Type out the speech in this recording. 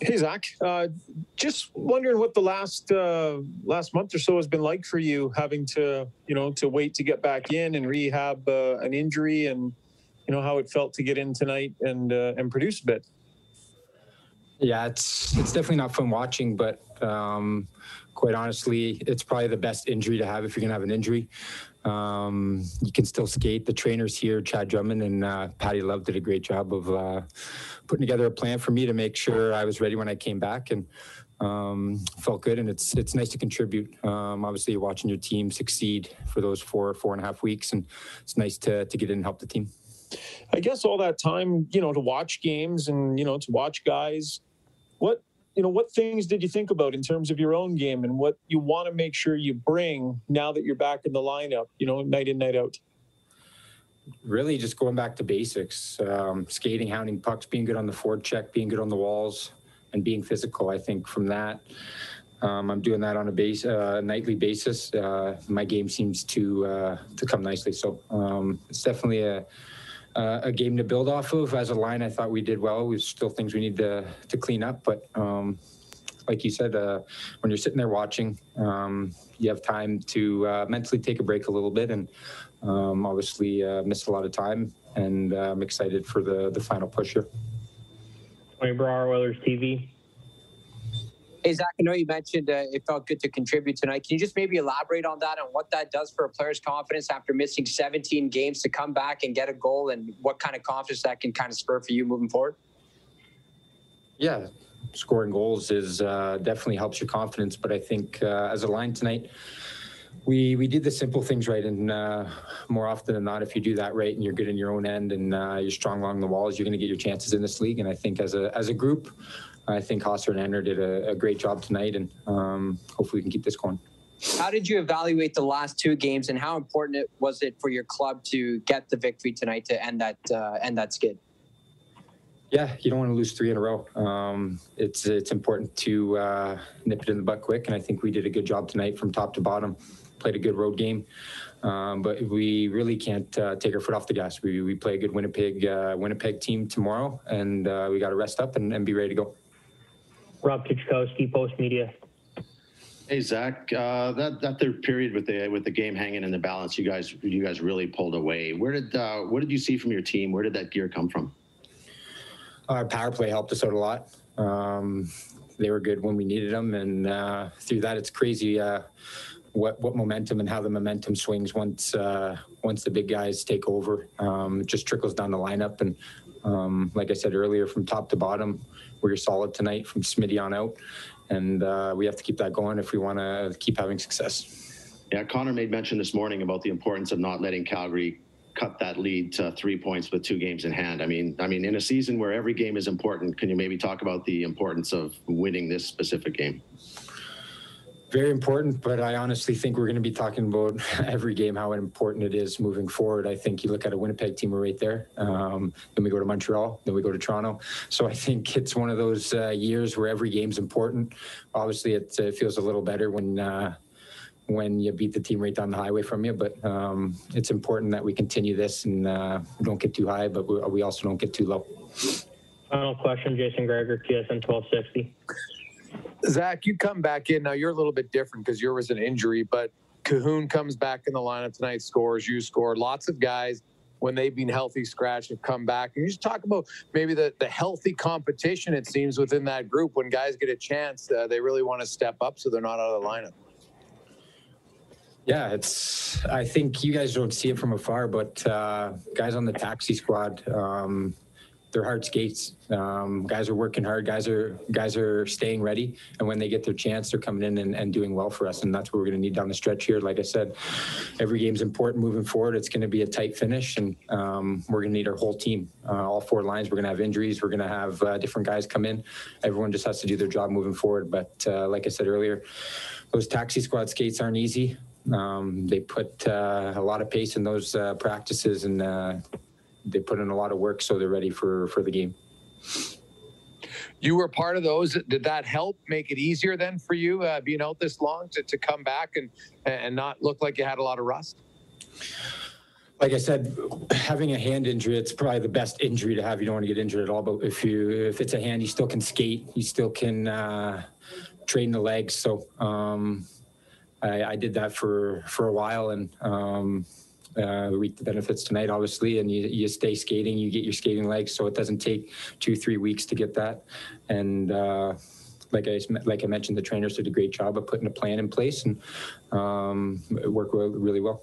Hey, Zach. Just wondering what the last month or so has been like for you, having to, to wait to get back in and rehab an injury, and, how it felt to get in tonight and produce a bit. Yeah, it's definitely not fun watching, but quite honestly, it's probably the best injury to have if you're going to have an injury. You can still skate. The trainers here, Chad Drummond and Patty Love, did a great job of putting together a plan for me to make sure I was ready when I came back, and felt good. And it's nice to contribute. Obviously, you're watching your team succeed for those four and a half weeks, and it's nice to get in and help the team. I guess all that time, to watch games and, to watch guys, what things did you think about in terms of your own game and what you want to make sure you bring now that you're back in the lineup, night in, night out? Really just going back to basics, skating, hounding pucks, being good on the forecheck, being good on the walls, and being physical. I think from that, I'm doing that on a nightly basis. My game seems to come nicely. So it's definitely a game to build off of. As a line, I thought we did well. There's still things we need to clean up. But like you said, when you're sitting there watching, you have time to mentally take a break a little bit, and obviously missed a lot of time. And I'm excited for the final push here. Tony Brower, Oilers TV. Hey, Zach, I know you mentioned it felt good to contribute tonight. Can you just maybe elaborate on that and what that does for a player's confidence after missing 17 games to come back and get a goal, and what kind of confidence that can kind of spur for you moving forward? Yeah, scoring goals is definitely helps your confidence. But I think as a line tonight, we did the simple things right. And more often than not, if you do that right and you're good in your own end and you're strong along the walls, you're going to get your chances in this league. And I think as a group, I think Hosser and Ender did a great job tonight, and hopefully we can keep this going. How did you evaluate the last two games, and how important was it for your club to get the victory tonight to end that skid? Yeah, you don't want to lose three in a row. It's important to nip it in the butt quick, and I think we did a good job tonight from top to bottom. Played a good road game, but we really can't take our foot off the gas. We play a good Winnipeg team tomorrow, and we got to rest up and be ready to go. Rob Kitchkowski, Post Media. Hey, Zach, that third period with the game hanging in the balance, you guys really pulled away. What did you see from your team? Where did that gear come from? Our power play helped us out a lot. They were good when we needed them, and through that, it's crazy what momentum and how the momentum swings once the big guys take over. It just trickles down the lineup, and like I said earlier, from top to bottom, we're solid tonight from Smitty on out, and we have to keep that going if we want to keep having success. Yeah, Connor made mention this morning about the importance of not letting Calgary cut that lead to 3 points with 2 games in hand. I mean, in a season where every game is important, can you maybe talk about the importance of winning this specific game? Very important, but I honestly think we're going to be talking about every game, how important it is moving forward. I think you look at a Winnipeg team, we're right there. Then we go to Montreal, then we go to Toronto. So I think it's one of those years where every game's important. Obviously, it feels a little better when you beat the team right down the highway from you, but it's important that we continue this and don't get too high, but we also don't get too low. Final question, Jason Greger, TSN 1260. Zach, you come back in. Now you're a little bit different because yours was an injury, but Cahoon comes back in the lineup tonight, scores, you score. Lots of guys, when they've been healthy scratch, have come back. And you just talk about maybe the healthy competition, it seems, within that group. When guys get a chance, they really want to step up so they're not out of the lineup. Yeah, I think you guys don't see it from afar, but guys on the taxi squad, they're hard skates. Guys are working hard. Guys are staying ready. And when they get their chance, they're coming in and doing well for us. And that's what we're going to need down the stretch here. Like I said, every game's important moving forward. It's going to be a tight finish, and we're going to need our whole team. All 4 lines, we're going to have injuries. We're going to have different guys come in. Everyone just has to do their job moving forward. But like I said earlier, those taxi squad skates aren't easy. They put a lot of pace in those practices, and they put in a lot of work, so they're ready for the game. You were part of those. Did that help make it easier then for you, being out this long, to come back and not look like you had a lot of rust? like I said, having a hand injury, it's probably the best injury to have. You don't want to get injured at all, but if it's a hand, you still can skate, you still can train the legs. So I did that for a while, and reap the benefits tonight, obviously. And you stay skating, you get your skating legs, so it doesn't take 2-3 weeks to get that. And like I mentioned, the trainers did a great job of putting a plan in place, and it worked really well.